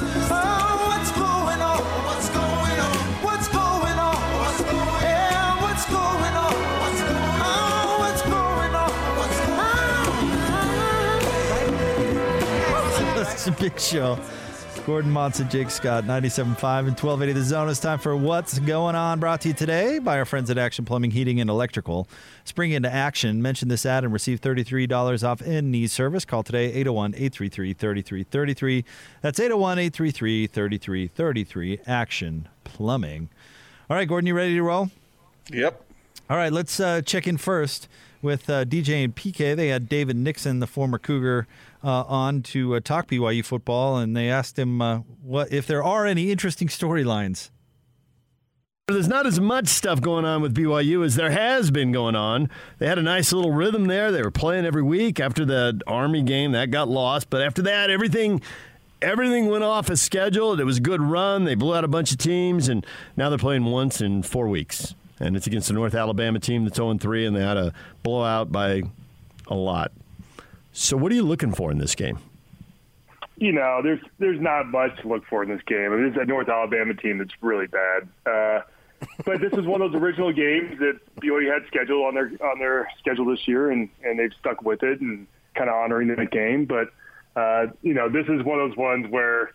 Oh, what's going on? What's going on? What's going on? What's going on? Yeah, what's going on? What's going on? Oh, what's going on? What's going on? It's a big show. Gordon Monson, Jake Scott, 97.5 and 1280 The Zone. It's time for What's Going On, brought to you today by our friends at Action Plumbing, Heating, and Electrical. Spring into action. Mention this ad and receive $33 off in-knee service. Call today, 801-833-3333. That's 801-833-3333, Action Plumbing. All right, Gordon, you ready to roll? Yep. All right, let's check in first with DJ and PK. They had David Nixon, the former Cougar, on to talk BYU football, and they asked him what if there are any interesting storylines. There's not as much stuff going on with BYU as there has been going on. They had a nice little rhythm there. They were playing every week after the Army game. That got lost. But after that, everything went off as scheduled. It was a good run. They blew out a bunch of teams, and now they're playing once in 4 weeks. And it's against the North Alabama team that's 0-3, and they had a blowout by a lot. So what are you looking for in this game? You know, there's not much to look for in this game. I mean, it's a North Alabama team that's really bad. But this is one of those original games that BYU had scheduled on their schedule this year, and they've stuck with it and kind of honoring the game. But, you know, this is one of those ones where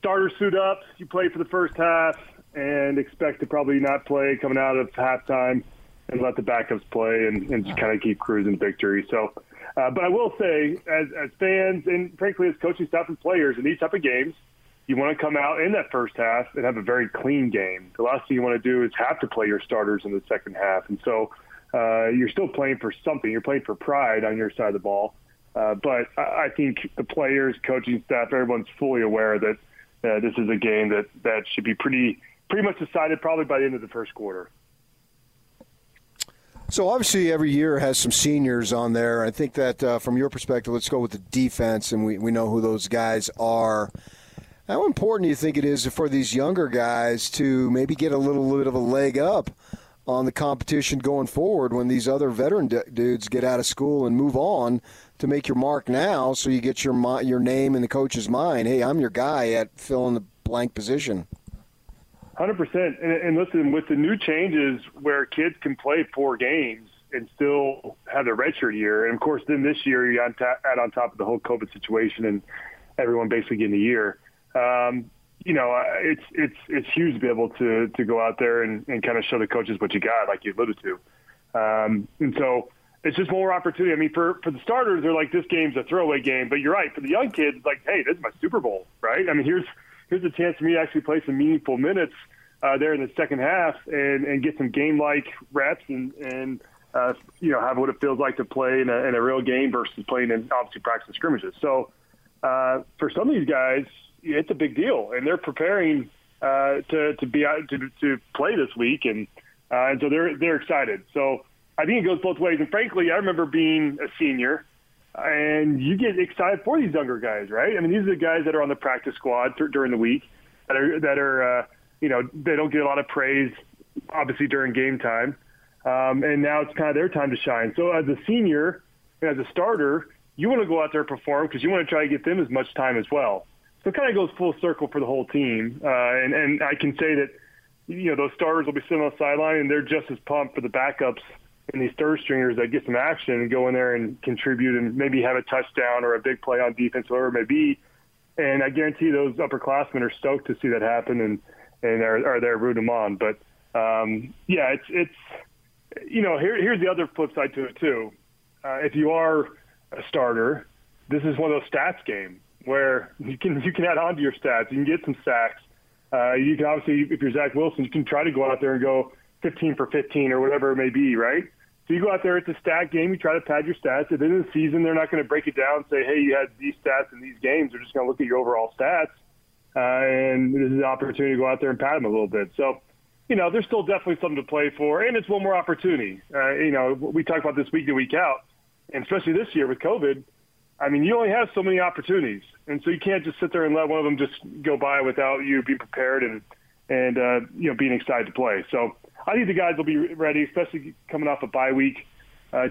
starters suit up, you play for the first half, and expect to probably not play coming out of halftime and let the backups play and just kind of keep cruising victory. So, but I will say, as fans and, frankly, as coaching staff and players in these type of games, you want to come out in that first half and have a very clean game. The last thing you want to do is have to play your starters in the second half. And so you're still playing for something. You're playing for pride on your side of the ball. But I think the players, coaching staff, everyone's fully aware that this is a game that should be pretty much decided probably by the end of the first quarter. So obviously every year has some seniors on there. I think that from your perspective, let's go with the defense, and we know who those guys are. How important do you think it is for these younger guys to maybe get a little bit of a leg up on the competition going forward when these other veteran dudes get out of school and move on, to make your mark now so you get your name in the coach's mind? Hey, I'm your guy at filling the blank position. 100%. And listen, with the new changes where kids can play 4 games and still have their redshirt year, and of course then this year you add on top of the whole COVID situation and everyone basically getting a year, you know, it's huge to be able to go out there and kind of show the coaches what you got, like you alluded to. And so it's just more opportunity. I mean, for the starters, they're like, this game's a throwaway game. But you're right, for the young kids, like, hey, this is my Super Bowl, right? I mean, here's a chance for me to actually play some meaningful minutes there in the second half and get some game-like reps and you know, have what it feels like to play in a real game versus playing in, obviously, practice scrimmages. So for some of these guys, it's a big deal, and they're preparing to be out to play this week, and so they're excited. So I think it goes both ways. And frankly, I remember being a senior, and you get excited for these younger guys, right? I mean, these are the guys that are on the practice squad during the week that are you know, they don't get a lot of praise, obviously, during game time. And now it's kind of their time to shine. So as a senior and as a starter, you want to go out there and perform because you want to try to get them as much time as well. So it kind of goes full circle for the whole team. And I can say that, you know, those starters will be sitting on the sideline, and they're just as pumped for the backups and these third stringers that get some action and go in there and contribute and maybe have a touchdown or a big play on defense, whatever it may be. And I guarantee those upperclassmen are stoked to see that happen and are there rooting them on. But, yeah, it's you know, here's the other flip side to it, too. If you are a starter, this is one of those stats games where you can add on to your stats. You can get some sacks. You can obviously, if you're Zach Wilson, you can try to go out there and go 15 for 15 or whatever it may be, right? So you go out there, it's a stat game, you try to pad your stats. At the end of the season, they're not going to break it down and say, hey, you had these stats in these games. They're just going to look at your overall stats, and this is an opportunity to go out there and pad them a little bit. So, you know, there's still definitely something to play for, and it's one more opportunity. You know, we talk about this week in, week out. and especially this year with COVID, I mean, you only have so many opportunities. And so you can't just sit there and let one of them just go by without you being prepared and you know, being excited to play. So I think the guys will be ready, especially coming off a bye week.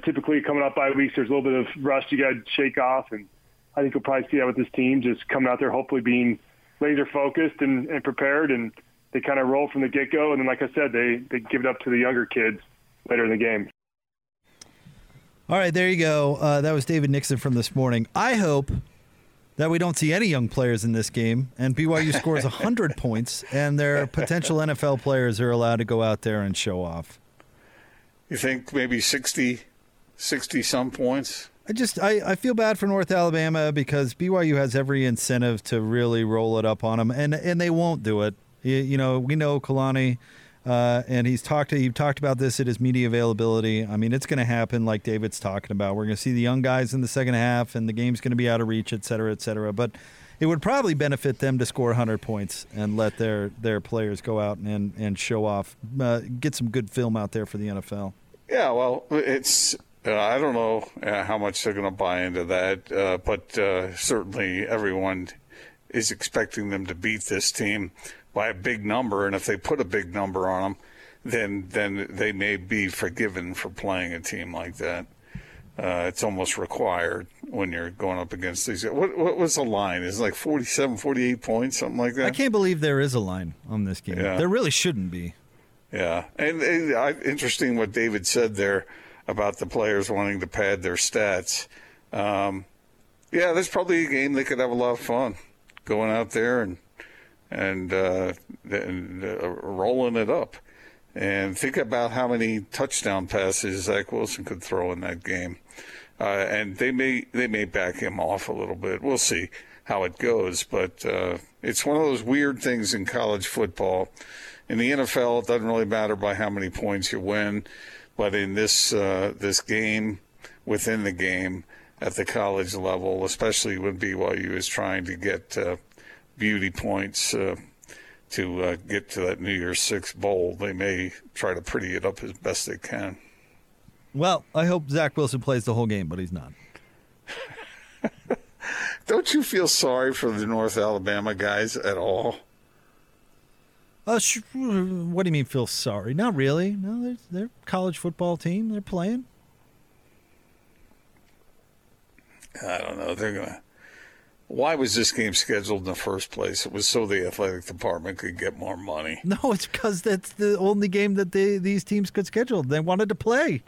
Typically coming off bye weeks, there's a little bit of rust you got to shake off. And I think you'll probably see that with this team, just coming out there hopefully being laser-focused and prepared. And they kind of roll from the get-go. And then, like I said, they give it up to the younger kids later in the game. All right, there you go. That was David Nixon from this morning. I hope that we don't see any young players in this game, and BYU scores 100 points, and their potential NFL players are allowed to go out there and show off. You think maybe 60-some points? I feel bad for North Alabama because BYU has every incentive to really roll it up on them, and they won't do it. You know, we know Kalani. And you've talked about this at his media availability. I mean, it's going to happen like David's talking about. We're going to see the young guys in the second half, and the game's going to be out of reach, et cetera, et cetera. But it would probably benefit them to score 100 points and let their players go out and show off, get some good film out there for the NFL. Yeah, well, it's I don't know how much they're going to buy into that, but certainly everyone is expecting them to beat this team by a big number, and if they put a big number on them, then they may be forgiven for playing a team like that. It's almost required when you're going up against these. What was the line? It's like 47, 48 points, something like that. I can't believe there is a line on this game. Yeah. There really shouldn't be. Yeah, and interesting what David said there about the players wanting to pad their stats. Yeah, that's probably a game they could have a lot of fun going out there and rolling it up. And think about how many touchdown passes Zach Wilson could throw in that game. And they may back him off a little bit. We'll see how it goes. But it's one of those weird things in college football. In the NFL, it doesn't really matter by how many points you win. But in this game, within the game, at the college level, especially when BYU is trying to get beauty points to get to that New Year's Six bowl, they may try to pretty it up as best they can. Well, I hope Zach Wilson plays the whole game, but he's not. Don't you feel sorry for the North Alabama guys at all? What do you mean feel sorry? Not really. No, they're a college football team. They're playing. I don't know. Why was this game scheduled in the first place? It was so the athletic department could get more money. No, it's because that's the only game that these teams could schedule. They wanted to play.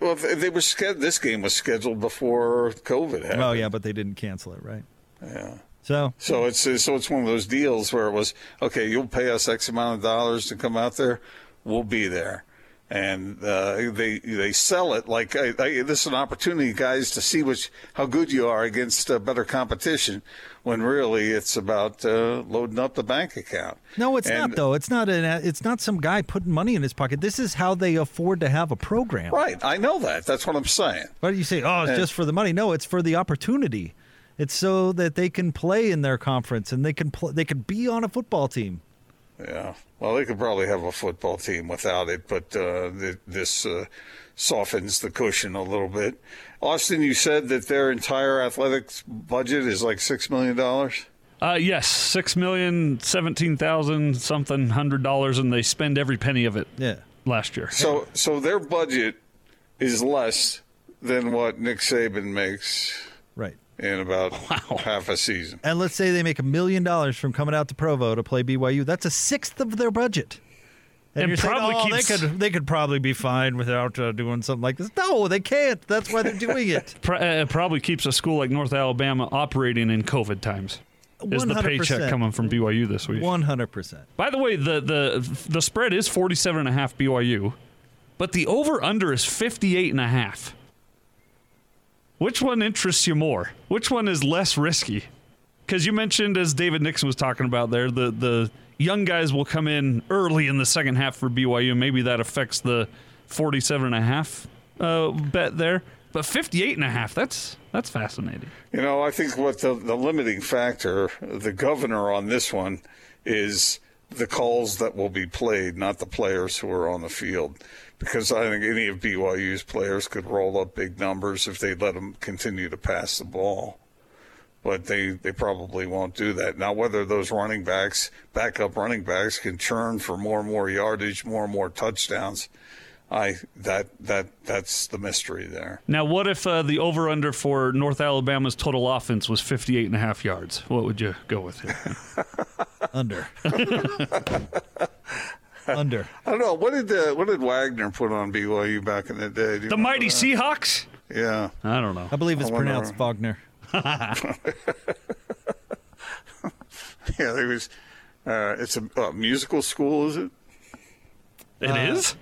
Well, this game was scheduled before COVID happened. Oh yeah, but they didn't cancel it, right? Yeah. So it's one of those deals where it was, okay, you'll pay us X amount of dollars to come out there, we'll be there. And they sell it like, hey, this is an opportunity, guys, to see how good you are against better competition, when really it's about loading up the bank account. No, it's not, though. It's not some guy putting money in his pocket. This is how they afford to have a program. Right. I know that. That's what I'm saying. But you say, oh, it's just for the money. No, it's for the opportunity. It's so that they can play in their conference and they could be on a football team. Yeah, well, they could probably have a football team without it, but this softens the cushion a little bit. Austin, you said that their entire athletics budget is like $6 million? Yes, $6,017,000, and they spend every penny of it last year. So their budget is less than what Nick Saban makes. Right. In about half a season. And let's say they make $1 million from coming out to Provo to play BYU. That's a sixth of their budget. And you're probably saying, they could probably be fine without doing something like this. No, they can't. That's why they're doing it. It probably keeps a school like North Alabama operating in COVID times. 100%. Is the paycheck coming from BYU this week? 100%. By the way, the spread is 47.5 BYU, but the over-under is 58.5. Which one interests you more? Which one is less risky? Because you mentioned, as David Nixon was talking about there, the young guys will come in early in the second half for BYU. Maybe that affects the 47.5 bet there. But 58.5, that's fascinating. You know, I think what the limiting factor, the governor on this one, is the calls that will be played, not the players who are on the field, because I think any of BYU's players could roll up big numbers if they let them continue to pass the ball. But they probably won't do that. Now, whether those running backs, backup running backs, can churn for more and more yardage, more and more touchdowns, that's the mystery there. Now, what if the over-under for North Alabama's total offense was 58.5 yards? What would you go with here? Under. Under. I don't know. What did Wagner put on BYU back in the day? The Mighty Seahawks? Yeah. I don't know. I believe it's pronounced Wagner. Yeah, there was. It's a musical school, is it? It is.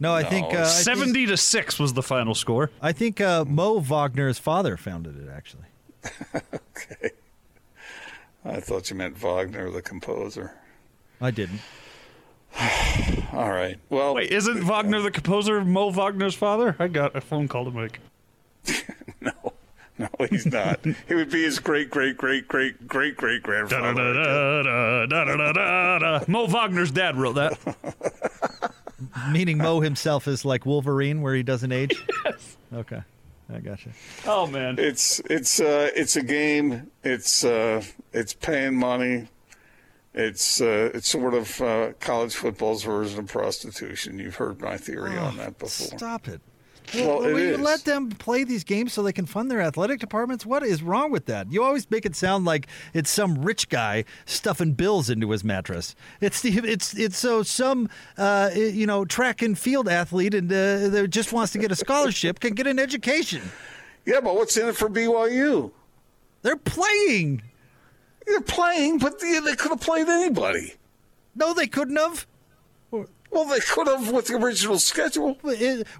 No, I think 70-6 was the final score. I think Mo Wagner's father founded it, actually. Okay. I thought you meant Wagner, the composer. I didn't. All right. Well, wait, isn't Wagner the composer Mo Wagner's father? I got a phone call to make. No, he's not. He would be his great grandfather. Mo Wagner's dad wrote that. Meaning Mo himself is like Wolverine, where he doesn't age. Yes. Okay, I gotcha. Oh man, it's a game. It's paying money. It's sort of college football's version of prostitution. You've heard my theory on that before. Stop it. Well, will you let them play these games so they can fund their athletic departments? What is wrong with that? You always make it sound like it's some rich guy stuffing bills into his mattress. It's so some track and field athlete and that just wants to get a scholarship can get an education. Yeah, but what's in it for BYU? They're playing. They're playing, but they could have played anybody. No, they couldn't have. Well, they could have with the original schedule.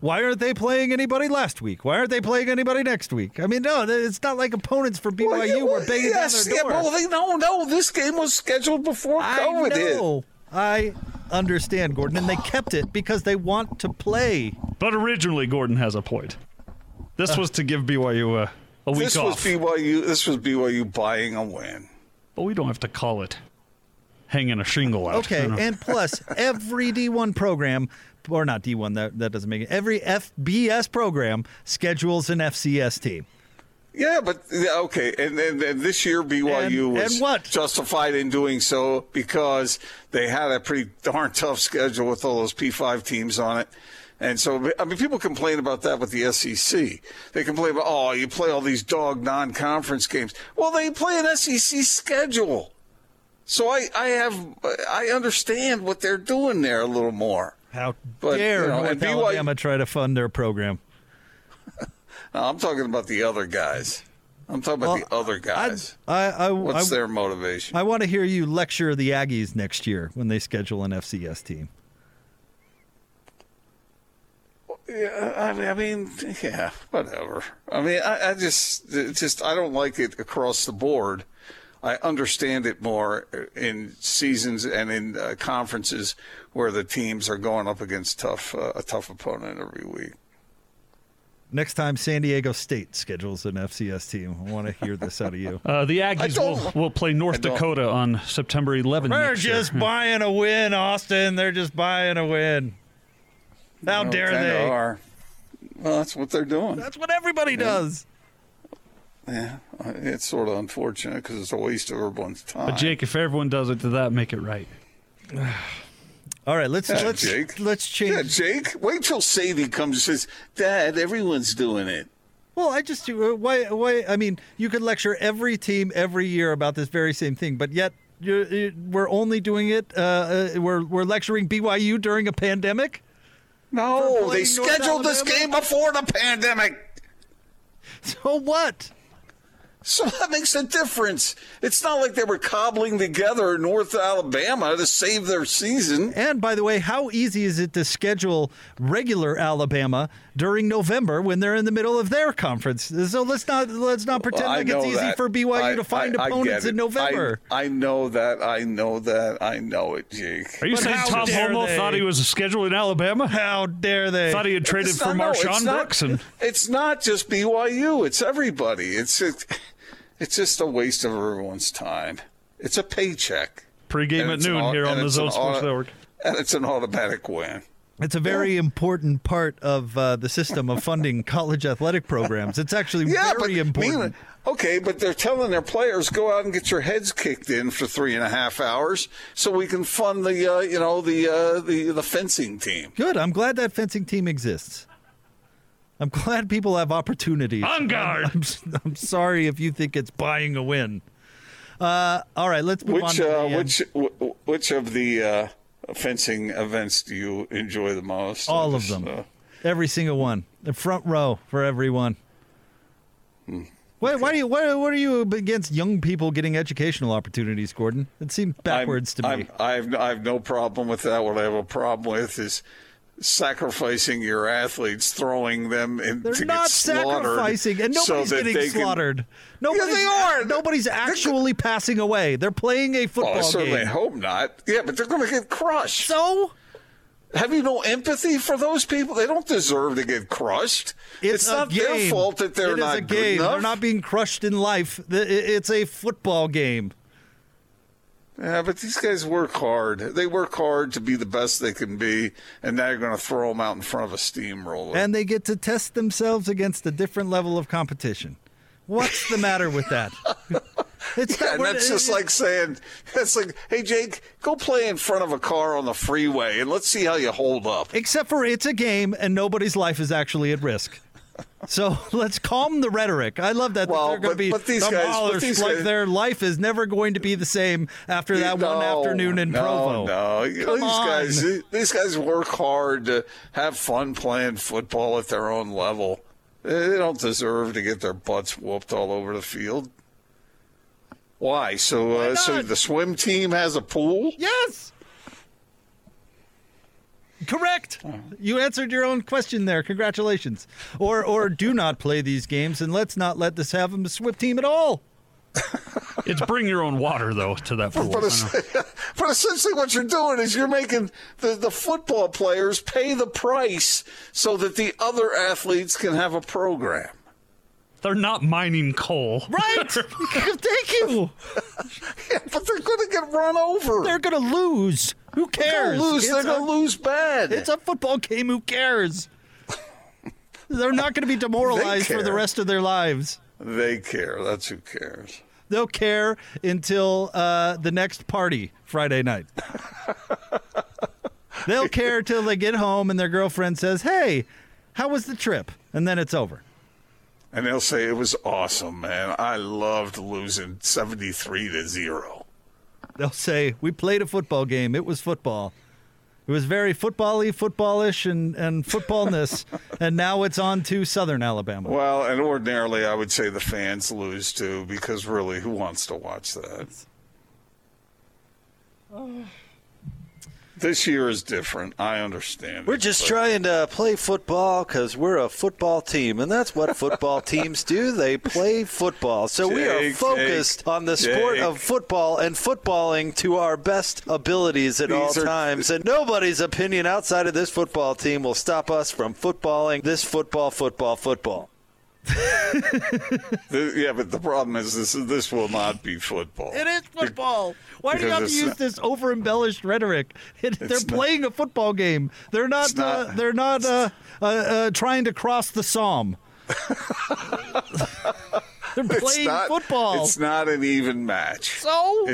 Why aren't they playing anybody last week? Why aren't they playing anybody next week? I mean, no, it's not like opponents for BYU were banging down their door. Yeah, well, this game was scheduled before COVID hit. I know. I understand, Gordon, and they kept it because they want to play. But originally, Gordon has a point. This was to give BYU a week off. This was BYU buying a win. But we don't have to call it hanging a shingle out. Okay, and plus, every D1 program, or not D1, that doesn't make it, every FBS program schedules an FCS team. Yeah, but, okay, and this year BYU was justified in doing so because they had a pretty darn tough schedule with all those P5 teams on it. And so, I mean, people complain about that with the SEC. They complain about, you play all these dog non-conference games. Well, they play an SEC schedule. So I understand what they're doing there a little more. North Alabama try to fund their program? No, I'm talking about the other guys. What's their motivation? I want to hear you lecture the Aggies next year when they schedule an FCS team. Yeah, I mean, yeah, whatever. I mean, I just I don't like it across the board. I understand it more in seasons and in conferences where the teams are going up against a tough opponent every week. Next time San Diego State schedules an FCS team, I want to hear this out of you. The Aggies will play North Dakota on September 11th. They're just buying a win, Austin. They're just buying a win. How dare they? Are. Well, that's what they're doing. That's what everybody does. Yeah, it's sort of unfortunate because it's a waste of everyone's time. But, Jake, if everyone does it to that, make it right. All right, let's change. Yeah, Jake, wait till Sadie comes and says, Dad, everyone's doing it. Well, I just do. Why? I mean, you could lecture every team every year about this very same thing, but yet we're only doing it. We're lecturing BYU during a pandemic? No, they scheduled this game before the pandemic. So what? So that makes a difference. It's not like they were cobbling together North Alabama to save their season. And, by the way, how easy is it to schedule regular Alabama during November when they're in the middle of their conference? So let's not pretend it's easy for BYU to find opponents in November. I know that. I know it, Jake. Are you saying Tom Homo thought he was scheduled in Alabama? How dare they? Thought he had traded for Marshawn Brooks. It's not just BYU. It's everybody. It's just a waste of everyone's time. It's a paycheck. Pre-game at noon here on the Zone Sports Network. And it's an automatic win. It's a very important part of the system of funding college athletic programs. It's actually very important. Mean, okay, but they're telling their players, go out and get your heads kicked in for 3.5 hours so we can fund the fencing team. Good. I'm glad that fencing team exists. I'm glad people have opportunities. On guard. I'm sorry if you think it's buying a win. All right, let's move on. Which of the fencing events do you enjoy the most? All of them. Every single one. The front row for everyone. Okay. What are you against young people getting educational opportunities, Gordon? It seems backwards to me. I have no problem with that. What I have a problem with is sacrificing your athletes, throwing them into get slaughtered. They're not sacrificing, and nobody's getting slaughtered. They are. Nobody's actually passing away. They're playing a football game. I certainly hope not. Yeah, but they're going to get crushed. So? Have you no empathy for those people? They don't deserve to get crushed. It's not their fault that they're not good enough. They're not being crushed in life. It's a football game. Yeah, but these guys work hard. They work hard to be the best they can be, and now you're going to throw them out in front of a steamroller. And they get to test themselves against a different level of competition. What's the matter with that? That's like saying, hey, Jake, go play in front of a car on the freeway, and let's see how you hold up. Except for it's a game, and nobody's life is actually at risk. So let's calm the rhetoric. I love that. Well, these guys, their life is never going to be the same after that one afternoon in Provo. These guys work hard to have fun playing football at their own level. They don't deserve to get their butts whooped all over the field. Why? So the swim team has a pool? Yes. Correct. You answered your own question there. Congratulations. Or do not play these games, and let's not let this have a swim team at all. It's bring your own water, though, to that pool. But essentially what you're doing is you're making the football players pay the price so that the other athletes can have a program. They're not mining coal. Right. Thank you. Yeah, but they're going to get run over. They're going to lose. Who cares? They're going to lose bad. It's a football game. Who cares? They're not going to be demoralized for the rest of their lives. They care. That's who cares. They'll care until the next party Friday night. They'll care till they get home and their girlfriend says, hey, how was the trip? And then it's over. And they'll say, it was awesome, man. I loved losing 73-0. They'll say, we played a football game. It was football. It was very football-y, football-ish, and footballness, and now it's on to Southern Alabama. Well, and ordinarily I would say the fans lose, too, because really, who wants to watch that? This year is different. I understand. We're just trying to play football because we're a football team, and that's what football teams do. They play football. So we are focused on the sport of football and footballing to our best abilities at all times. And nobody's opinion outside of this football team will stop us from footballing this football. Yeah, but the problem is this will not be football. It is football. Why do you have to use this over-embellished rhetoric? They're playing a football game. They're not trying to cross the Somme. They're playing football. It's not an even match. So?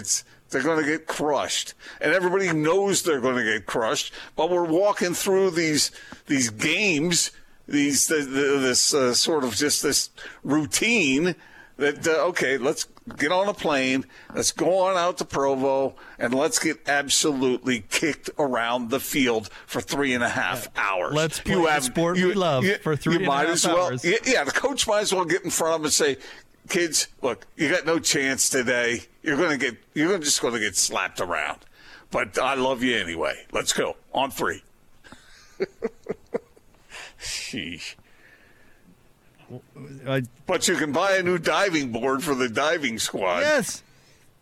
They're going to get crushed, and everybody knows they're going to get crushed, but we're walking through these games – This sort of just this routine that, okay, let's get on a plane, let's go on out to Provo, and let's get absolutely kicked around the field for 3.5 hours. Let's play the sport we love for three and a half hours. Yeah, the coach might as well get in front of them and say, kids, look, you got no chance today. You're just going to get slapped around. But I love you anyway. Let's go. On three. Sheesh. But you can buy a new diving board for the diving squad. Yes,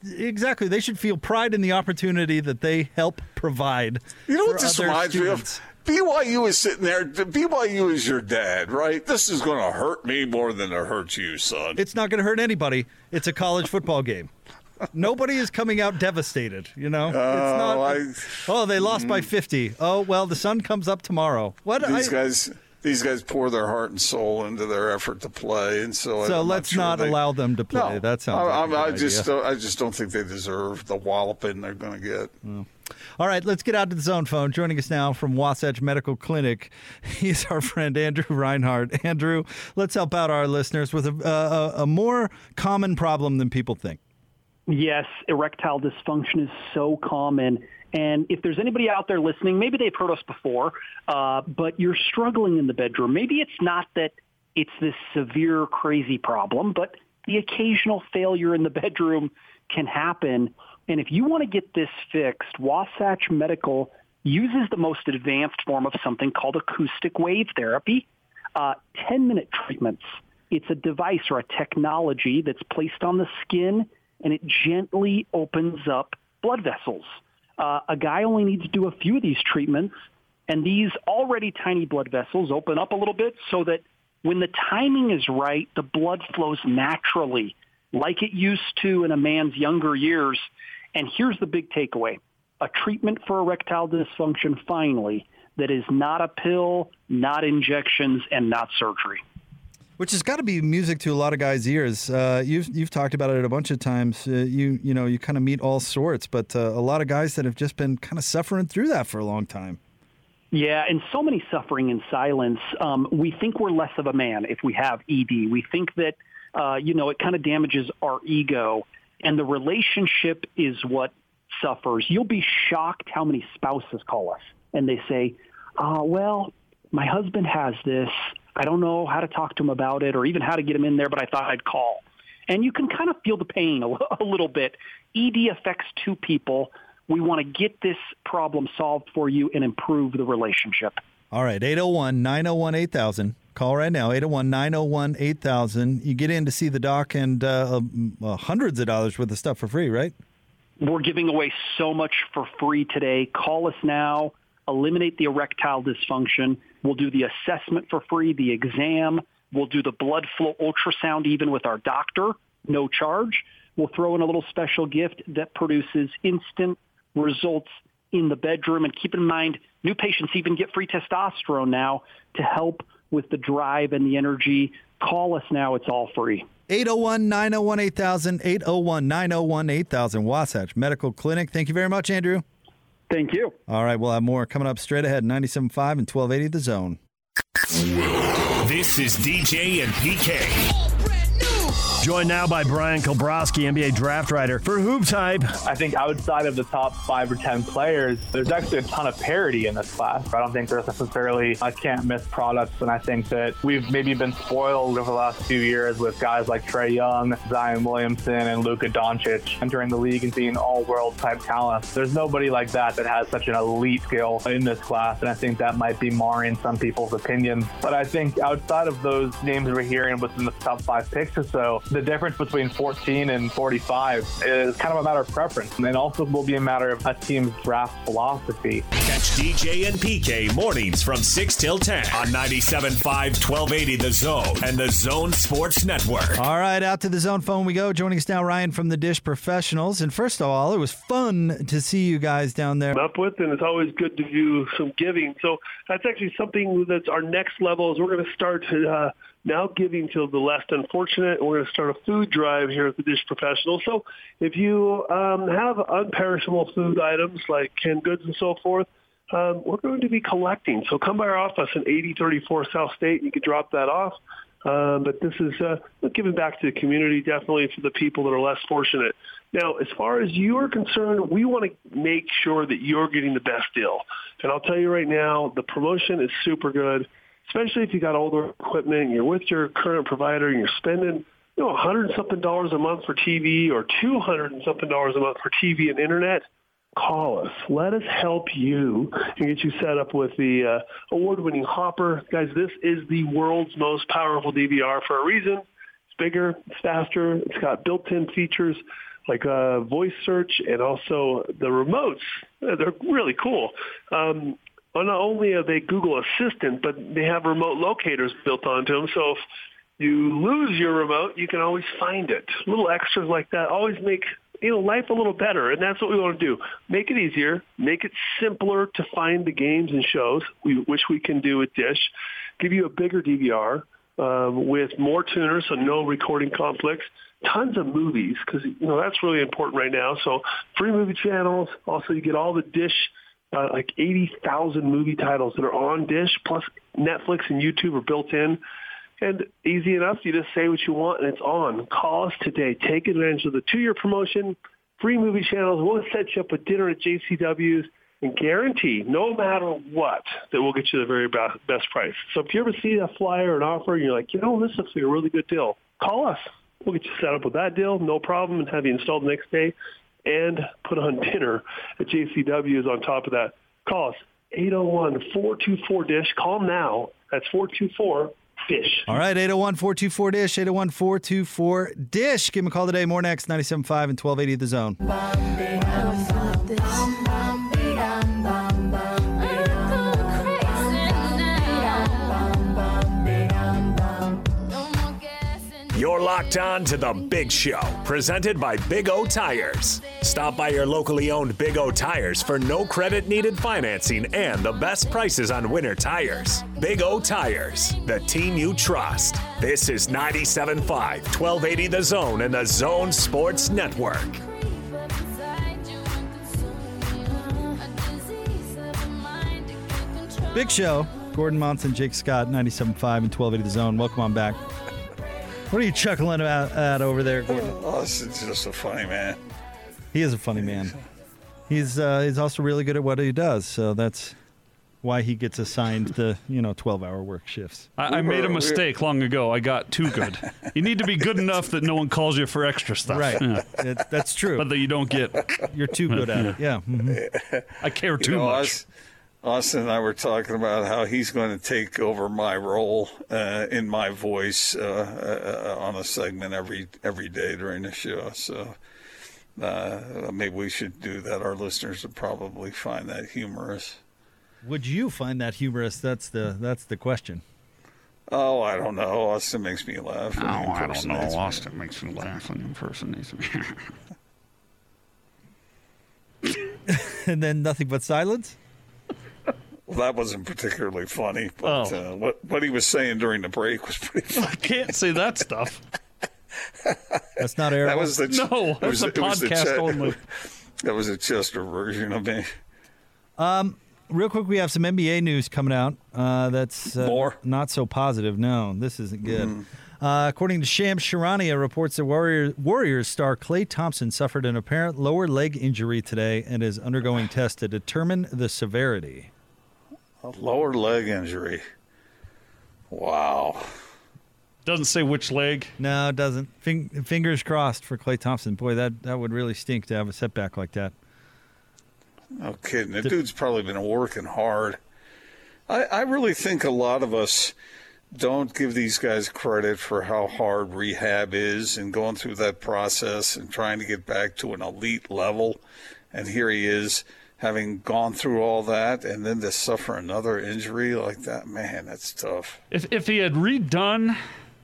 exactly. They should feel pride in the opportunity that they help provide. You know what this reminds me of? BYU is sitting there. BYU is your dad, right? This is going to hurt me more than it hurts you, son. It's not going to hurt anybody. It's a college football game. Nobody is coming out devastated, you know? They lost by 50. Oh, well, the sun comes up tomorrow. What? These guys pour their heart and soul into their effort to play, and so let's not allow them to play. No, that sounds like a good idea. I just don't think they deserve the walloping they're going to get. Oh. All right, let's get out to the zone phone. Joining us now from Wasatch Medical Clinic, he's our friend Andrew Reinhardt. Andrew, let's help out our listeners with a more common problem than people think. Yes, erectile dysfunction is so common. And if there's anybody out there listening, maybe they've heard us before, but you're struggling in the bedroom. Maybe it's not that it's this severe, crazy problem, but the occasional failure in the bedroom can happen. And if you want to get this fixed, Wasatch Medical uses the most advanced form of something called acoustic wave therapy, 10-minute treatments. It's a device or a technology that's placed on the skin, and it gently opens up blood vessels. A guy only needs to do a few of these treatments, and these already tiny blood vessels open up a little bit so that when the timing is right, the blood flows naturally like it used to in a man's younger years. And here's the big takeaway. A treatment for erectile dysfunction, finally, that is not a pill, not injections, and not surgery. Which has got to be music to a lot of guys' ears. You've talked about it a bunch of times. You kind of meet all sorts, but a lot of guys that have just been kind of suffering through that for a long time. Yeah, and so many suffering in silence. We think we're less of a man if we have ED. We think that it kind of damages our ego, and the relationship is what suffers. You'll be shocked how many spouses call us, and they say, well, my husband has this. I don't know how to talk to him about it or even how to get him in there, but I thought I'd call. And you can kind of feel the pain a little bit. ED affects two people. We want to get this problem solved for you and improve the relationship. All right, 801-901-8000. Call right now, 801-901-8000. You get in to see the doc and hundreds of dollars worth of stuff for free, right? We're giving away so much for free today. Call us now. Eliminate the erectile dysfunction. We'll do the assessment for free, the exam. We'll do the blood flow ultrasound even with our doctor, no charge. We'll throw in a little special gift that produces instant results in the bedroom. And keep in mind, new patients even get free testosterone now to help with the drive and the energy. Call us now. It's all free. 801-901-8000, 801-901-8000, Wasatch Medical Clinic. Thank you very much, Andrew. Thank you. All right, we'll have more coming up straight ahead, 97.5 and 1280 The Zone. This is DJ and PK. Joined now by Brian Kalbrosky, NBA draft writer for HoopsHype. I think outside of the top 5 or 10 players, there's actually a ton of parity in this class. I don't think there's necessarily a can't-miss products, and I think that we've maybe been spoiled over the last few years with guys like Trey Young, Zion Williamson, and Luka Doncic entering the league and being all-world-type talent. There's nobody like that that has such an elite skill in this class, and I think that might be marring some people's opinions. But I think outside of those names we're hearing within the top 5 picks or so, the difference between 14 and 45 is kind of a matter of preference, and also will be a matter of a team's draft philosophy. Catch DJ and PK mornings from 6 till 10 on 97.5, 1280 The Zone and The Zone Sports Network. All right, out to the zone phone we go. Joining us now, Ryan from The Dish Professionals. And first of all, it was fun to see you guys down there. Up with, and it's always good to do some giving. So that's actually something that's our next level is we're going to start now giving to the less unfortunate. We're going to start a food drive here at the Dish Professional. So if you have unperishable food items like canned goods and so forth, we're going to be collecting. So come by our office at 8034 South State. You can drop that off. But this is giving back to the community, definitely to the people that are less fortunate. Now, as far as you are concerned, we want to make sure that you're getting the best deal. And I'll tell you right now, the promotion is super good. Especially if you got older equipment, and you're with your current provider, and you're spending, $100-something a month for TV or $200-something a month for TV and internet. Call us. Let us help you and get you set up with the award-winning Hopper. Guys, this is the world's most powerful DVR for a reason. It's bigger, it's faster, it's got built-in features like voice search, and also the remotes. They're really cool. Well, not only are they Google Assistant, but they have remote locators built onto them. So if you lose your remote, you can always find it. Little extras like that always make life a little better, and that's what we want to do. Make it easier, make it simpler to find the games and shows, which we can do with DISH, give you a bigger DVR with more tuners, so no recording conflicts, tons of movies, because that's really important right now. So free movie channels, also you get all the DISH, like 80,000 movie titles that are on DISH, plus Netflix and YouTube are built in. And easy enough, you just say what you want, and it's on. Call us today. Take advantage of the two-year promotion, free movie channels. We'll set you up with dinner at JCW's and guarantee, no matter what, that we'll get you the very best price. So if you ever see a flyer or an offer, and you're like, this looks like a really good deal, call us. We'll get you set up with that deal, no problem, and have you installed the next day and put on dinner at JCW's on top of that. Call us, 801-424-DISH. Call now. That's 424 DISH. All right, 801-424-DISH, 801-424-DISH. Give him a call today. More next, 97.5 and 1280 at The Zone. You're locked on to The Big Show, presented by Big O Tires. Stop by your locally owned Big O Tires for no credit needed financing and the best prices on winter tires. Big O Tires, the team you trust. This is 97.5, 1280 The Zone and the Zone Sports Network. Big Show, Gordon Monson, Jake Scott, 97.5 and 1280 The Zone. Welcome on back. What are you chuckling about over there, Gordon? Oh, this is just a funny man. He is a funny man. He's also really good at what he does, so that's why he gets assigned the 12-hour work shifts. I made a mistake long ago. I got too good. You need to be good enough that no one calls you for extra stuff. Right. Yeah. That's true. But that you don't get. You're too good at it. Yeah. Mm-hmm. I care too much. Austin and I were talking about how he's going to take over my role in my voice on a segment every day during the show. So maybe we should do that. Our listeners would probably find that humorous. Would you find that humorous? That's the question. Oh, I don't know. Austin makes me laugh. Oh, I don't know. Austin makes me laugh and impersonates me. And then nothing but silence? Well, that wasn't particularly funny, but what he was saying during the break was pretty funny. I can't say that stuff. That's not air. That was that's a podcast only. That was a Chester version of me. Real quick, we have some NBA news coming out that's more not so positive. No, this isn't good. According to Shams Charania, reports that Warriors star Klay Thompson suffered an apparent lower leg injury today and is undergoing tests to determine the severity. A lower leg injury. Wow. Doesn't say which leg. No, it doesn't. Fingers crossed for Klay Thompson. Boy, that would really stink to have a setback like that. No kidding. The dude's probably been working hard. I really think a lot of us don't give these guys credit for how hard rehab is and going through that process and trying to get back to an elite level. And here he is, having gone through all that and then to suffer another injury like that, man, that's tough. If he had redone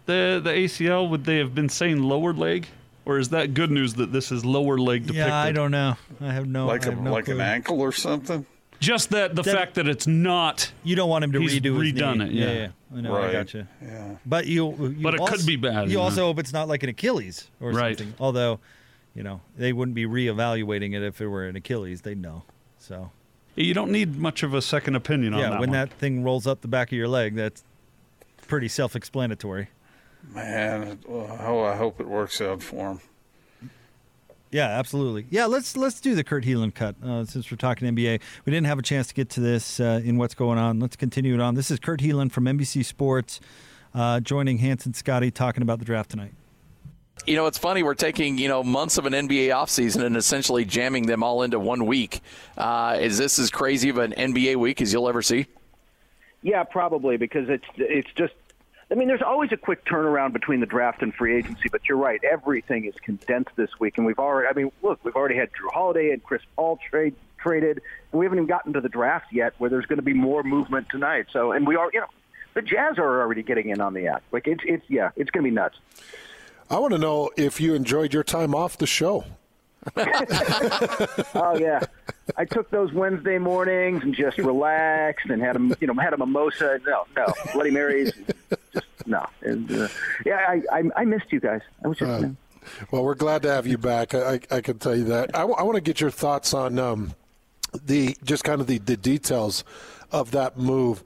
the ACL, would they have been saying lower leg? Or is that good news that this is lower leg depicted? Yeah, I don't know. I have no idea. Like an ankle or something? Just that fact that it's not. You don't want him to redo his knee. He's redone it, yeah. I know, right. I gotcha. Yeah. But, it also could be bad. You also hope it's not like an Achilles or something. Although, they wouldn't be reevaluating it if it were an Achilles. They'd know. So you don't need much of a second opinion on that. Yeah, when that thing rolls up the back of your leg, that's pretty self-explanatory. Man, oh, I hope it works out for him. Yeah, absolutely. Yeah, let's do the Kurt Helin cut since we're talking NBA. We didn't have a chance to get to this in what's going on. Let's continue it on. This is Kurt Helin from NBC Sports joining Hans and Scotty talking about the draft tonight. It's funny. We're taking, months of an NBA offseason and essentially jamming them all into 1 week. Is this as crazy of an NBA week as you'll ever see? Yeah, probably, because it's just – there's always a quick turnaround between the draft and free agency, but you're right. Everything is condensed this week, and we've already had Drew Holiday and Chris Paul traded, and we haven't even gotten to the draft yet where there's going to be more movement tonight. So, and we are – the Jazz are already getting in on the act. Like, it's going to be nuts. I want to know if you enjoyed your time off the show. Oh yeah, I took those Wednesday mornings and just relaxed and had a mimosa. No, Bloody Marys. Just no. And, yeah, I missed you guys. I was just. Well, we're glad to have you back. I can tell you that. I want to get your thoughts on the details of that move.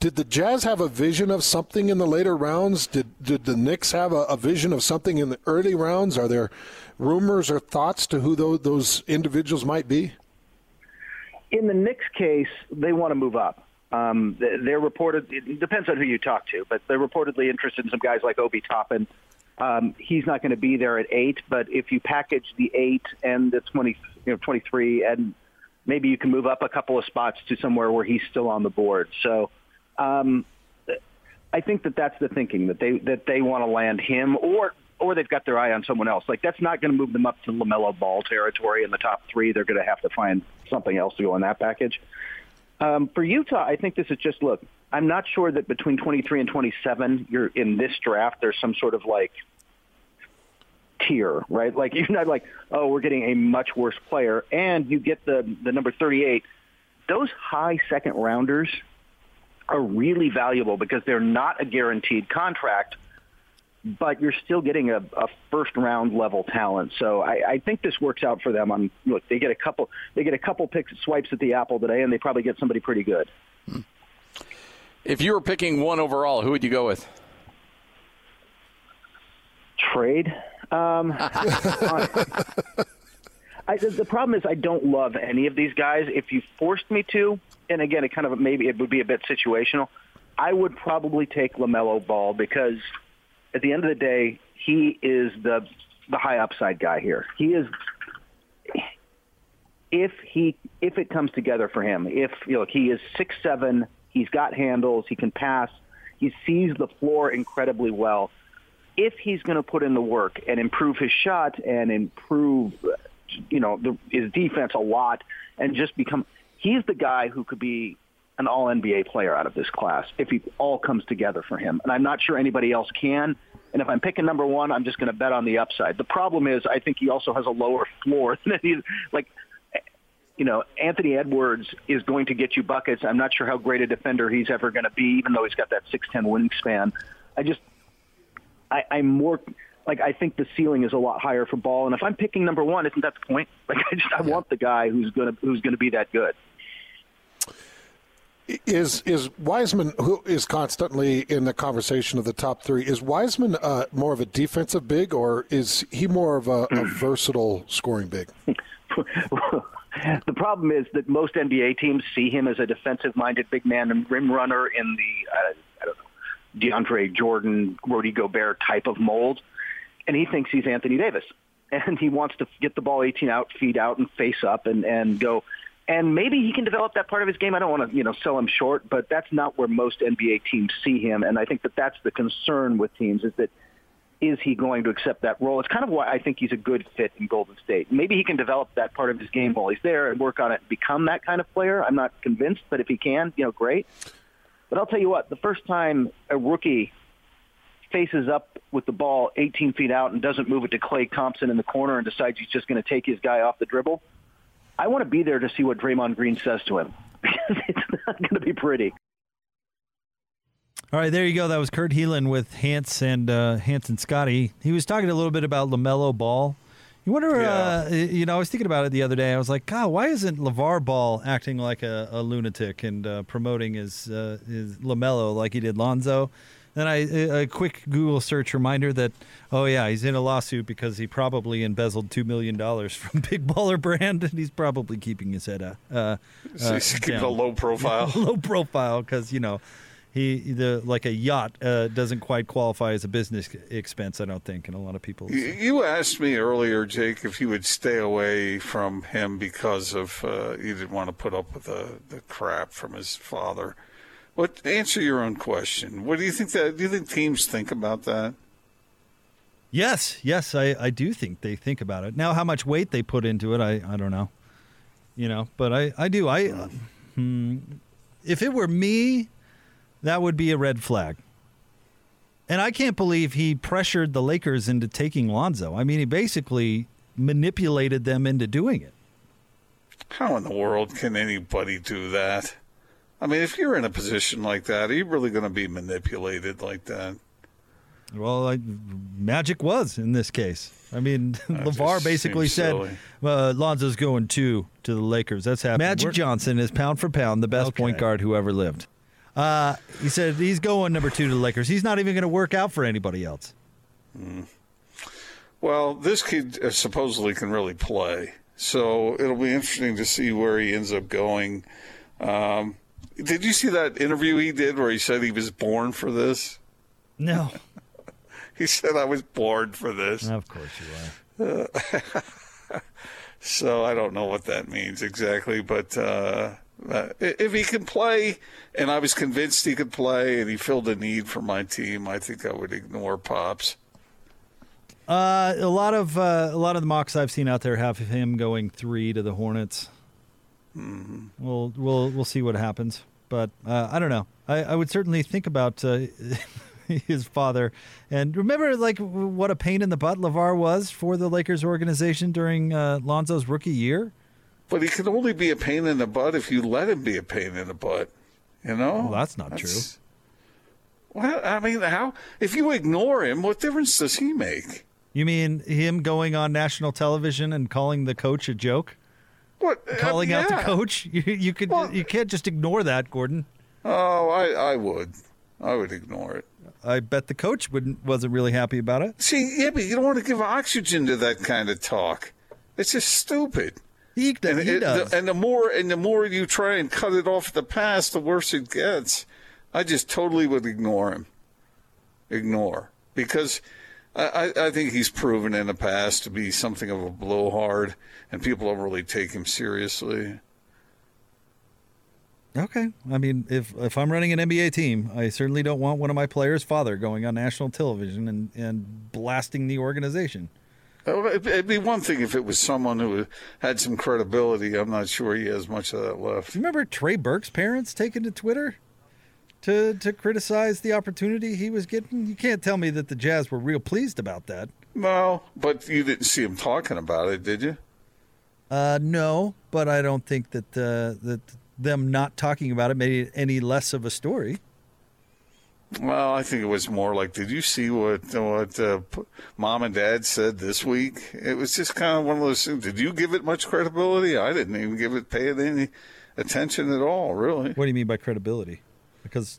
Did the Jazz have a vision of something in the later rounds? Did the Knicks have a vision of something in the early rounds? Are there rumors or thoughts to who those individuals might be? In the Knicks case, they want to move up. They're reported. It depends on who you talk to, but they're reportedly interested in some guys like Obi Toppin. He's not going to be there at 8, but if you package the 8 and the 23, and maybe you can move up a couple of spots to somewhere where he's still on the board. So. I think that's the thinking, that they want to land him, or they've got their eye on someone else. Like, that's not going to move them up to LaMelo Ball territory in the top 3. They're going to have to find something else to go in that package. For Utah, I think this is just, look, I'm not sure that between 23 and 27, you're in this draft, there's some sort of, like, tier, right? Like, you're not like, oh, we're getting a much worse player, and you get the number 38. Those high second-rounders are really valuable because they're not a guaranteed contract, but you're still getting a first-round level talent. So I think this works out for them. Look, they get a couple picks, swipes at the apple today, and they probably get somebody pretty good. If you were picking one overall, who would you go with? Trade. The problem is I don't love any of these guys. If you forced me to, and again, it would be a bit situational, I would probably take LaMelo Ball because at the end of the day, he is the high upside guy here. He is, if it comes together for him, he is 6'7", he's got handles, he can pass, he sees the floor incredibly well. If he's going to put in the work and improve his shot and improve his defense a lot, and just he's the guy who could be an all-NBA player out of this class if it all comes together for him. And I'm not sure anybody else can. And if I'm picking number one, I'm just going to bet on the upside. The problem is I think he also has a lower floor. Anthony Edwards is going to get you buckets. I'm not sure how great a defender he's ever going to be, even though he's got that 6'10 wingspan. I'm more... Like, I think the ceiling is a lot higher for Ball, and if I'm picking number one, isn't that the point? Like, I want the guy who's gonna be that good. Is Wiseman, who is constantly in the conversation of the top 3, is Wiseman more of a defensive big, or is he more of a versatile scoring big? The problem is that most NBA teams see him as a defensive-minded big man and rim runner in the DeAndre Jordan, Rudy Gobert type of mold. And he thinks he's Anthony Davis, and he wants to get the ball 18 out, feed out, and face up and go. And maybe he can develop that part of his game. I don't want to sell him short, but that's not where most NBA teams see him. And I think that that's the concern with teams is he going to accept that role? It's kind of why I think he's a good fit in Golden State. Maybe he can develop that part of his game while he's there and work on it and become that kind of player. I'm not convinced, but if he can, great. But I'll tell you what, the first time a rookie faces up with the ball 18 feet out and doesn't move it to Klay Thompson in the corner and decides he's just going to take his guy off the dribble, I want to be there to see what Draymond Green says to him. It's not going to be pretty. All right, there you go. That was Kurt Helin with Hans and Scotty. He was talking a little bit about LaMelo Ball. You wonder, I was thinking about it the other day. I was like, God, why isn't LeVar Ball acting like a lunatic and promoting his LaMelo like he did Lonzo? Then a quick Google search reminder that, he's in a lawsuit because he probably embezzled $2 million from Big Baller Brand, and he's probably keeping his head up. So he's keeping a low profile. Low profile because, a yacht doesn't quite qualify as a business expense, I don't think, and a lot of people. You asked me earlier, Jake, if you would stay away from him because of you didn't want to put up with the crap from his father. Answer your own question. What do you think do you think teams think about that? Yes, I do think they think about it. Now, how much weight they put into it, I don't know. But I do. If it were me, that would be a red flag. And I can't believe he pressured the Lakers into taking Lonzo. I mean, he basically manipulated them into doing it. How in the world can anybody do that? I mean, if you're in a position like that, are you really going to be manipulated like that? Well, Magic was in this case. I mean, LeVar basically said, Lonzo's going to the Lakers. That's happening. Magic Johnson is pound for pound the best point guard who ever lived. He said he's going number 2 to the Lakers. He's not even going to work out for anybody else. Mm. Well, this kid supposedly can really play. So it'll be interesting to see where he ends up going. Did you see that interview he did where he said he was born for this? No. He said, I was born for this. Of course you are. So I don't know what that means exactly, but if he can play, and I was convinced he could play, and he filled a need for my team, I think I would ignore Pops. A lot of the mocks I've seen out there have him going 3 to the Hornets. Mm-hmm. We'll see what happens, but I don't know. I would certainly think about his father, and remember like what a pain in the butt LeVar was for the Lakers organization during Lonzo's rookie year. But he could only be a pain in the butt if you let him be a pain in the butt. You know, well, that's not true. Well, I mean, how if you ignore him, what difference does he make? You mean him going on national television and calling the coach a joke? What? Calling out the coach? You can't just ignore that, Gordon. Oh, I would ignore it. I bet the coach wasn't really happy about it. See, yeah, but you don't want to give oxygen to that kind of talk. It's just stupid. He does. The more you try and cut it off the past, the worse it gets. I just totally would ignore him. Because I think he's proven in the past to be something of a blowhard, and people don't really take him seriously. Okay. I mean, if I'm running an NBA team, I certainly don't want one of my players' father going on national television and blasting the organization. It'd be one thing if it was someone who had some credibility. I'm not sure he has much of that left. You remember Trey Burke's parents taking to Twitter to criticize the opportunity he was getting? You can't tell me that the Jazz were real pleased about that. No, but you didn't see him talking about it, did you? No, but I don't think that that them not talking about it made it any less of a story. Well, I think it was more like, did you see what Mom and Dad said this week? It was just kind of one of those things. Did you give it much credibility? I didn't even pay it any attention at all, really. What do you mean by credibility? Because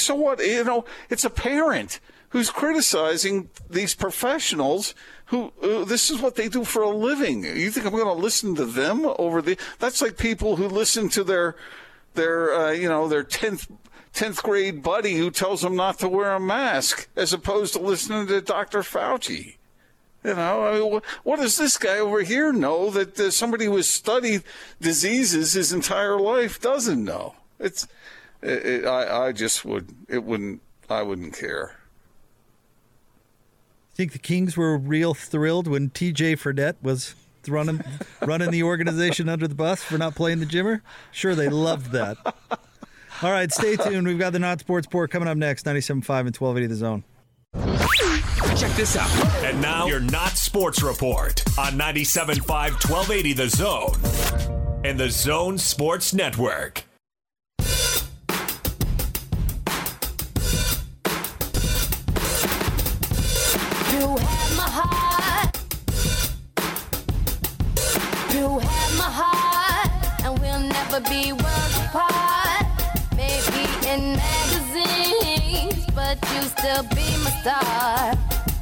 so what? You know, it's a parent who's criticizing these professionals who this is what they do for a living. You think I'm going to listen to them over the? That's like people who listen to their 10th grade buddy who tells them not to wear a mask, as opposed to listening to Dr. Fauci. You know, I mean, what does this guy over here know that somebody who has studied diseases his entire life doesn't know? I wouldn't care. Think the Kings were real thrilled when T.J. Fredette was running the organization under the bus for not playing the Jimmer? Sure, they loved that. All right, stay tuned. We've got the Not Sports Report coming up next, 97.5 and 1280 The Zone. Check this out. And now, your Not Sports Report on 97.5, 1280 The Zone and the Zone Sports Network. Be worlds apart, maybe in magazines, but you still be my star,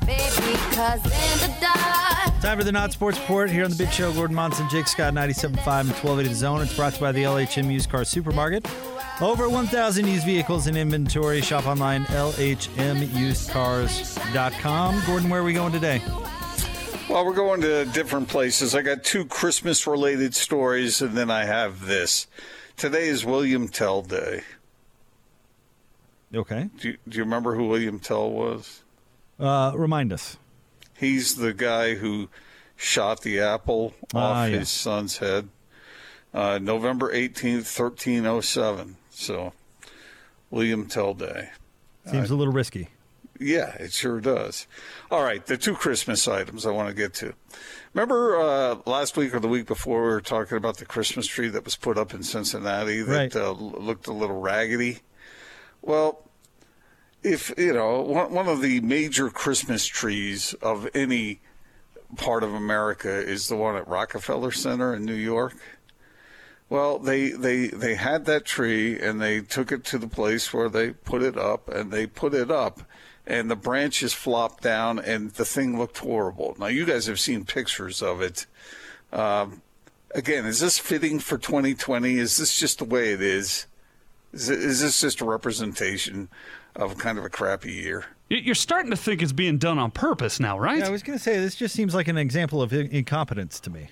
baby, 'cause in the dark. Time for the Not Sports Report here on The Big Show. Gordon Monson, Jake Scott, 97.5 and 1280 The Zone. It's brought to you by the LHM Used Car Supermarket. Over 1,000 used vehicles in inventory. Shop online, lhmusedcars.com. Gordon, where are we going today? Well, we're going to different places. I got 2 Christmas-related stories, and then I have this. Today is William Tell Day. Okay. Do you remember who William Tell was? Remind us. He's the guy who shot the apple off his son's head. November 18th, 1307. So, William Tell Day. Seems a little risky. Yeah, it sure does. All right, the two Christmas items I want to get to. Remember last week or the week before we were talking about the Christmas tree that was put up in Cincinnati that looked a little raggedy? Well, if you know, one of the major Christmas trees of any part of America is the one at Rockefeller Center in New York. Well, they had that tree and they took it to the place where they put it up, and they put it up and the branches flopped down and the thing looked horrible. Now, you guys have seen pictures of it. Again, is this fitting for 2020? Is this just the way it is? Is this just a representation of kind of a crappy year? You're starting to think it's being done on purpose now, right? Yeah, I was going to say, this just seems like an example of incompetence to me.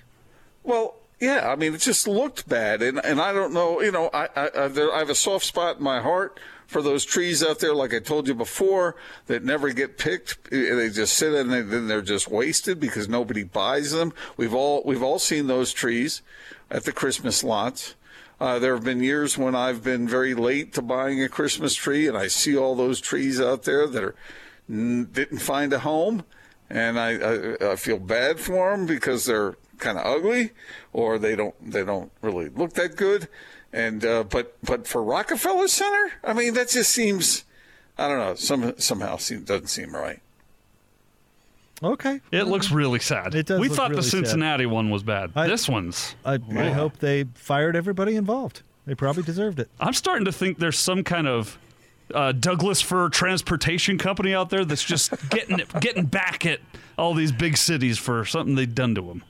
Well, yeah, I mean, it just looked bad, and I don't know, you know, I have a soft spot in my heart for those trees out there, like I told you before, that never get picked. They just sit and then they're just wasted because nobody buys them. We've all seen those trees at the Christmas lots. There have been years when I've been very late to buying a Christmas tree, and I see all those trees out there that didn't find a home, and I feel bad for them because they're kind of ugly, or they don't really look that good. And but for Rockefeller Center, I mean, that just seems, I don't know, somehow doesn't seem right. Okay. It looks really sad. It does. We thought really the Cincinnati one was bad. I hope they fired everybody involved. They probably deserved it. I'm starting to think there's some kind of Douglas fir transportation company out there that's just getting back at all these big cities for something they've done to them.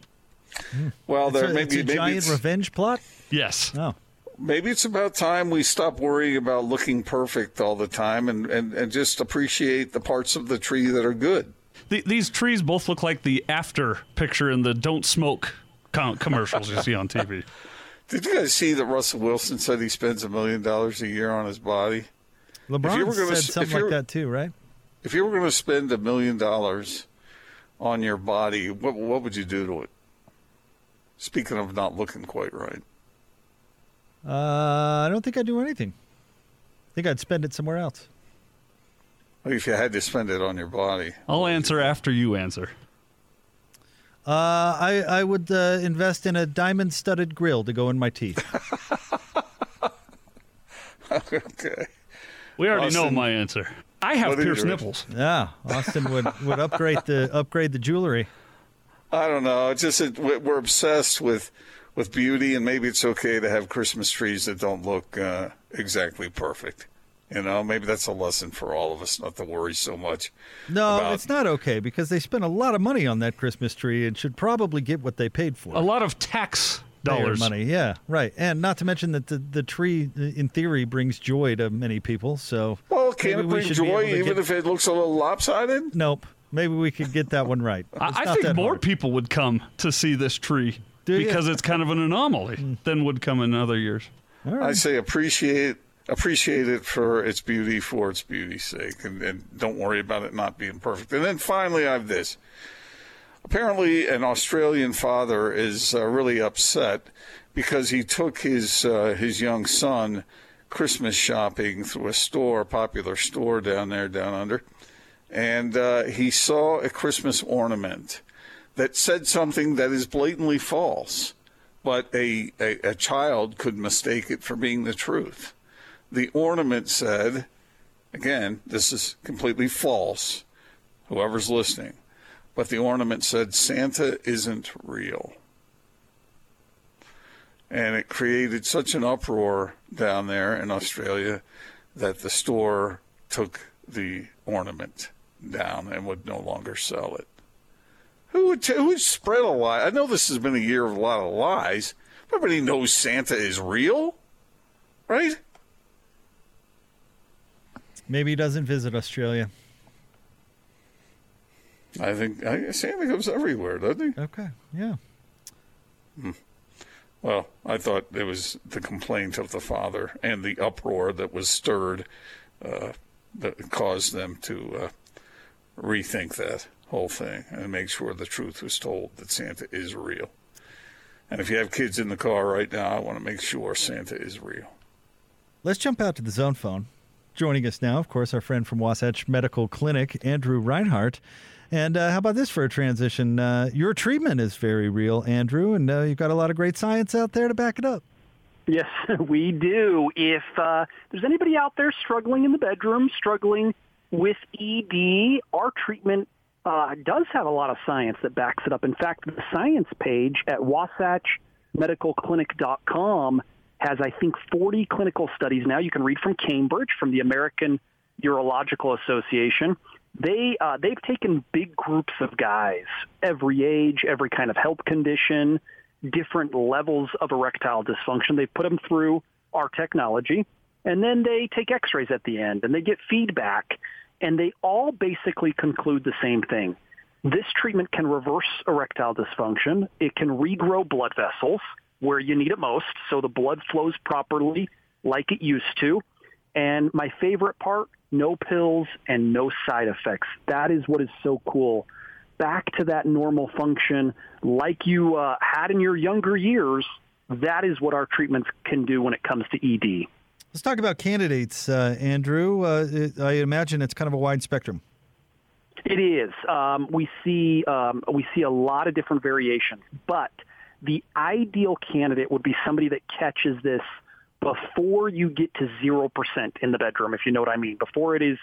Well, maybe it's a giant revenge plot? Yes. Oh. Maybe it's about time we stop worrying about looking perfect all the time and just appreciate the parts of the tree that are good. These trees both look like the after picture in the Don't Smoke commercials you see on TV. Did you guys see that Russell Wilson said he spends $1 million a year on his body? LeBron said something like that too, right? If you were going to spend $1 million on your body, what would you do to it? Speaking of not looking quite right. I don't think I'd do anything. I think I'd spend it somewhere else. Well, if you had to spend it on your body. I'll answer after you answer. I would invest in a diamond-studded grill to go in my teeth. Okay. We already know my answer. I have pierced nipples. Yeah, Austin would upgrade the jewelry. I don't know. It's just that we're obsessed with beauty, and maybe it's okay to have Christmas trees that don't look exactly perfect. You know, maybe that's a lesson for all of us not to worry so much. No, it's not okay because they spent a lot of money on that Christmas tree and should probably get what they paid for. A lot of tax dollars. Money, yeah, right. And not to mention that the tree, in theory, brings joy to many people. So, well, can it bring joy even if it looks a little lopsided? Nope. Maybe we could get that one right. I think more people would come to see this tree because it's kind of an anomaly than would come in other years. All right. I say appreciate it for its beauty, for its beauty's sake, and don't worry about it not being perfect. And then finally, I have this. Apparently, an Australian father is really upset because he took his young son Christmas shopping through a popular store down under. And he saw a Christmas ornament that said something that is blatantly false, but a child could mistake it for being the truth. The ornament said, again, this is completely false, whoever's listening, but the ornament said, "Santa isn't real." And it created such an uproar down there in Australia that the store took the ornament down and would no longer sell it. Who would spread a lie? I know this has been a year of a lot of lies. Everybody knows Santa is real, right? Maybe he doesn't visit Australia. I think Santa goes everywhere, doesn't he? Okay, yeah. Well, I thought it was the complaint of the father and the uproar that was stirred that caused them to rethink that whole thing and make sure the truth was told, that Santa is real. And if you have kids in the car right now, I want to make sure Santa is real. Let's jump out to the zone phone. Joining us now, of course, our friend from Wasatch Medical Clinic, Andrew Reinhardt. And how about this for a transition? Your treatment is very real, Andrew, and you've got a lot of great science out there to back it up. Yes, we do. If there's anybody out there struggling in the bedroom, struggling with ED, our treatment does have a lot of science that backs it up. In fact, the science page at wasatchmedicalclinic.com has, I think, 40 clinical studies now. You can read from Cambridge, from the American Urological Association. They've taken big groups of guys, every age, every kind of health condition, different levels of erectile dysfunction. They've put them through our technology, and then they take x-rays at the end, and they get feedback, and they all basically conclude the same thing. This treatment can reverse erectile dysfunction. It can regrow blood vessels where you need it most, so the blood flows properly like it used to. And my favorite part, no pills and no side effects. That is what is so cool. Back to that normal function like you had in your younger years. That is what our treatments can do when it comes to ED. Let's talk about candidates, Andrew. I imagine it's kind of a wide spectrum. It is. We see a lot of different variations, but the ideal candidate would be somebody that catches this before you get to 0% in the bedroom, if you know what I mean, before it is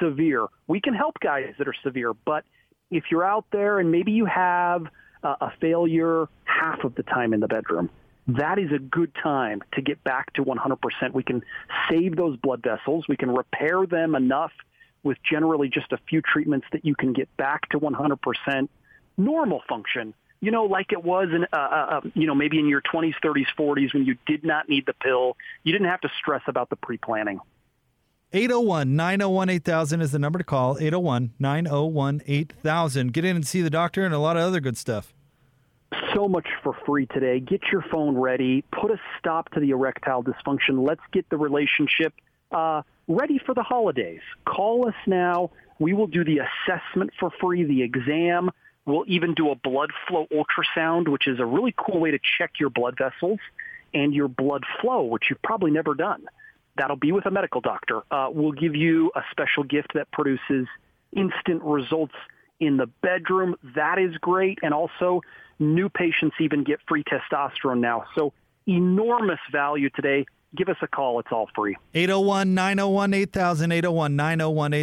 severe. We can help guys that are severe, but if you're out there and maybe you have a failure half of the time in the bedroom, that is a good time to get back to 100%. We can save those blood vessels. We can repair them enough with generally just a few treatments that you can get back to 100% normal function. You know, like it was in, maybe in your 20s, 30s, 40s when you did not need the pill. You didn't have to stress about the pre-planning. 801-901-8000 is the number to call. 801-901-8000. Get in and see the doctor and a lot of other good stuff. So much for free today. Get your phone ready. Put a stop to the erectile dysfunction. Let's get the relationship ready for the holidays. Call us now. We will do the assessment for free, the exam. We'll even do a blood flow ultrasound, which is a really cool way to check your blood vessels and your blood flow, which you've probably never done. That'll be with a medical doctor. We'll give you a special gift that produces instant results in the bedroom. That is great. And also, new patients even get free testosterone now. So enormous value today. Give us a call. It's all free. 801-901-8000,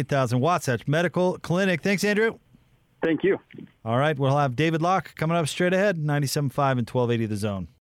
801-901-8000. Wasatch Medical Clinic. Thanks, Andrew. Thank you. All right, we'll have David Locke coming up straight ahead, 97.5 and 1280 The Zone.